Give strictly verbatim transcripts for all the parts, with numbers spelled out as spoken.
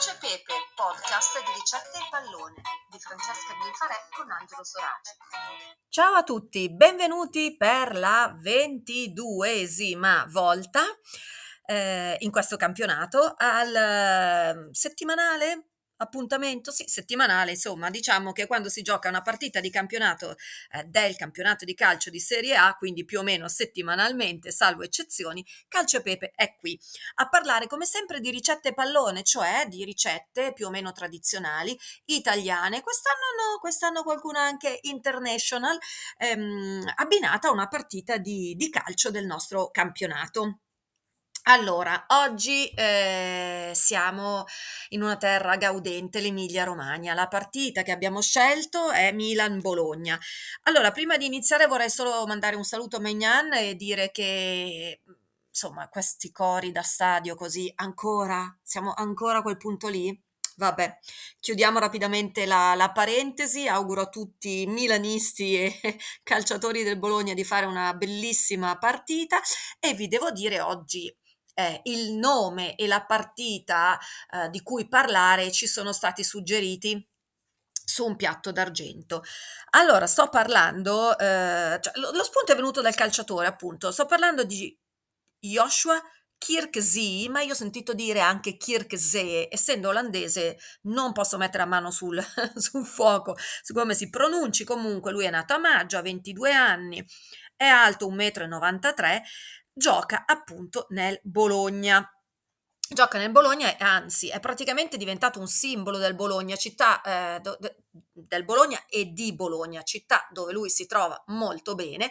Calcio e Pepe, podcast di ricette e pallone, di Francesca Minfare con Angelo Sorace. Ciao a tutti, benvenuti per la ventiduesima volta eh, in questo campionato al settimanale appuntamento, sì, settimanale, insomma, diciamo che quando si gioca una partita di campionato eh, del campionato di calcio di Serie A, quindi più o meno settimanalmente, salvo eccezioni, Calcio e Pepe è qui a parlare come sempre di ricette pallone, cioè di ricette più o meno tradizionali italiane, quest'anno no, quest'anno qualcuna anche international, ehm, abbinata a una partita di, di calcio del nostro campionato. Allora, oggi eh, siamo in una terra gaudente, l'Emilia-Romagna. La partita che abbiamo scelto è Milan-Bologna. Allora, prima di iniziare vorrei solo mandare un saluto a Meignan e dire che, insomma, questi cori da stadio così, ancora, siamo ancora a quel punto lì? Vabbè, chiudiamo rapidamente la, la parentesi, auguro a tutti milanisti e calciatori del Bologna di fare una bellissima partita e vi devo dire oggi Eh, il nome e la partita eh, di cui parlare ci sono stati suggeriti su un piatto d'argento. Allora, sto parlando, eh, cioè, lo, lo spunto è venuto dal calciatore, appunto, sto parlando di Joshua Zirkzee, ma io ho sentito dire anche Zirkzee, essendo olandese non posso mettere a mano sul, sul fuoco su come si pronunci. Comunque lui è nato a maggio, ha ventidue anni, è alto uno virgola novantatré metri, gioca appunto nel Bologna. Gioca nel Bologna, anzi, è praticamente diventato un simbolo del Bologna, città eh, do, de, del Bologna e di Bologna, città dove lui si trova molto bene.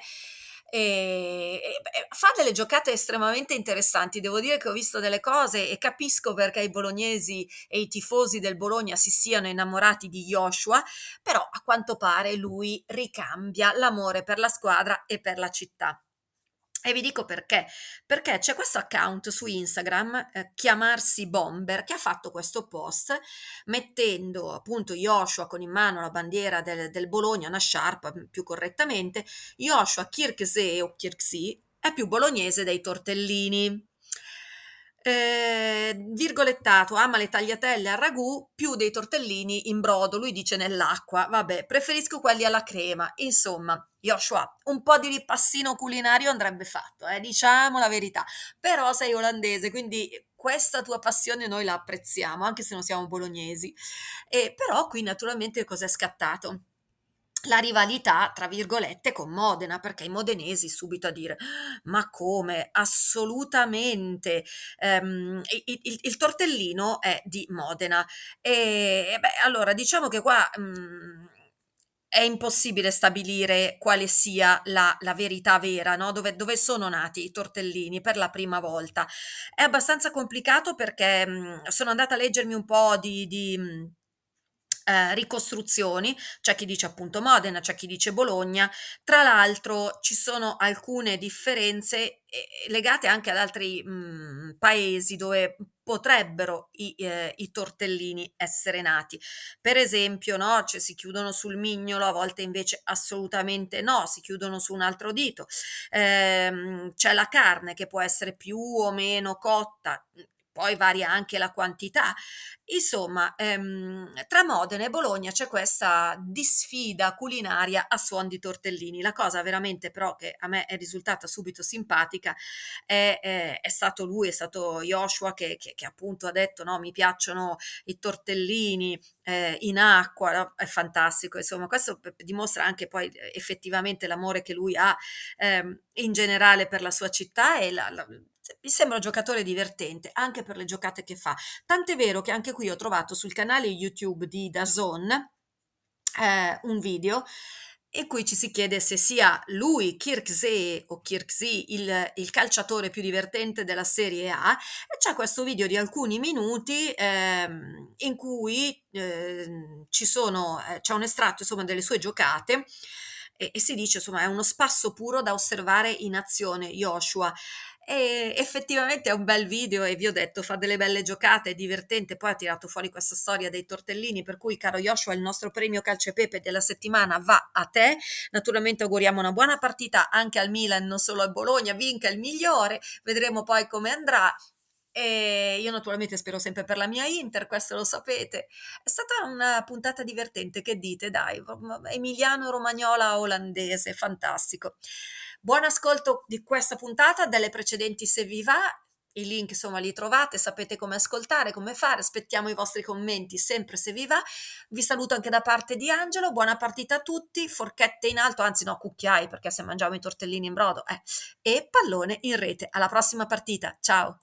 E, e, fa delle giocate estremamente interessanti, devo dire che ho visto delle cose e capisco perché i bolognesi e i tifosi del Bologna si siano innamorati di Joshua, però a quanto pare lui ricambia l'amore per la squadra e per la città. E vi dico perché, perché c'è questo account su Instagram, eh, chiamarsi Bomber, che ha fatto questo post mettendo appunto Joshua con in mano la bandiera del, del Bologna, una sciarpa più correttamente. Joshua Zirkzee o Zirkzee è più bolognese dei tortellini. Eh, virgolettato, ama le tagliatelle al ragù più dei tortellini in brodo, lui dice nell'acqua, vabbè, preferisco quelli alla crema. Insomma, Joshua, un po' di ripassino culinario andrebbe fatto, eh, diciamo la verità, però sei olandese, quindi questa tua passione noi la apprezziamo, anche se non siamo bolognesi. Eh, però qui naturalmente cos'è scattato? La rivalità, tra virgolette, con Modena, perché i modenesi subito a dire ma come, assolutamente, ehm, il, il, il tortellino è di Modena. E, e beh, allora diciamo che qua mh, è impossibile stabilire quale sia la, la verità vera, no? Dove, dove sono nati i tortellini per la prima volta. È abbastanza complicato perché mh, sono andata a leggermi un po' di... di mh, Eh, ricostruzioni, c'è chi dice appunto Modena, c'è chi dice Bologna, tra l'altro ci sono alcune differenze eh, legate anche ad altri mh, paesi dove potrebbero i, eh, i tortellini essere nati, per esempio, no, cioè, si chiudono sul mignolo, a volte invece assolutamente no, si chiudono su un altro dito, eh, c'è la carne che può essere più o meno cotta, poi varia anche la quantità. Insomma, ehm, tra Modena e Bologna c'è questa disfida culinaria a suon di tortellini. La cosa veramente però che a me è risultata subito simpatica è, è, è stato lui, è stato Joshua che, che, che appunto ha detto no, mi piacciono i tortellini eh, in acqua, no? È fantastico. Insomma, questo dimostra anche poi effettivamente l'amore che lui ha ehm, in generale per la sua città e la, la mi sembra un giocatore divertente anche per le giocate che fa, tant'è vero che anche qui ho trovato sul canale YouTube di Dazon eh, un video in cui ci si chiede se sia lui Zirkzee o Zirkzee il, il calciatore più divertente della Serie A, e c'è questo video di alcuni minuti eh, in cui eh, ci sono, eh, c'è un estratto insomma delle sue giocate e, e si dice insomma è uno spasso puro da osservare in azione Joshua. E effettivamente è un bel video e vi ho detto fa delle belle giocate, è divertente, poi ha tirato fuori questa storia dei tortellini, per cui caro Joshua il nostro premio Calcio e Pepe della settimana va a te. Naturalmente auguriamo una buona partita anche al Milan, non solo al Bologna, vinca il migliore, vedremo poi come andrà. E io naturalmente spero sempre per la mia Inter, questo lo sapete. È stata una puntata divertente, che dite? Dai, emiliano-romagnola olandese, fantastico. Buon ascolto di questa puntata, delle precedenti se vi va. I link insomma li trovate, sapete come ascoltare, come fare, aspettiamo i vostri commenti sempre se vi va. Vi saluto anche da parte di Angelo, buona partita a tutti, forchette in alto, anzi no, cucchiai, perché se mangiamo i tortellini in brodo, eh. E pallone in rete, alla prossima partita, ciao!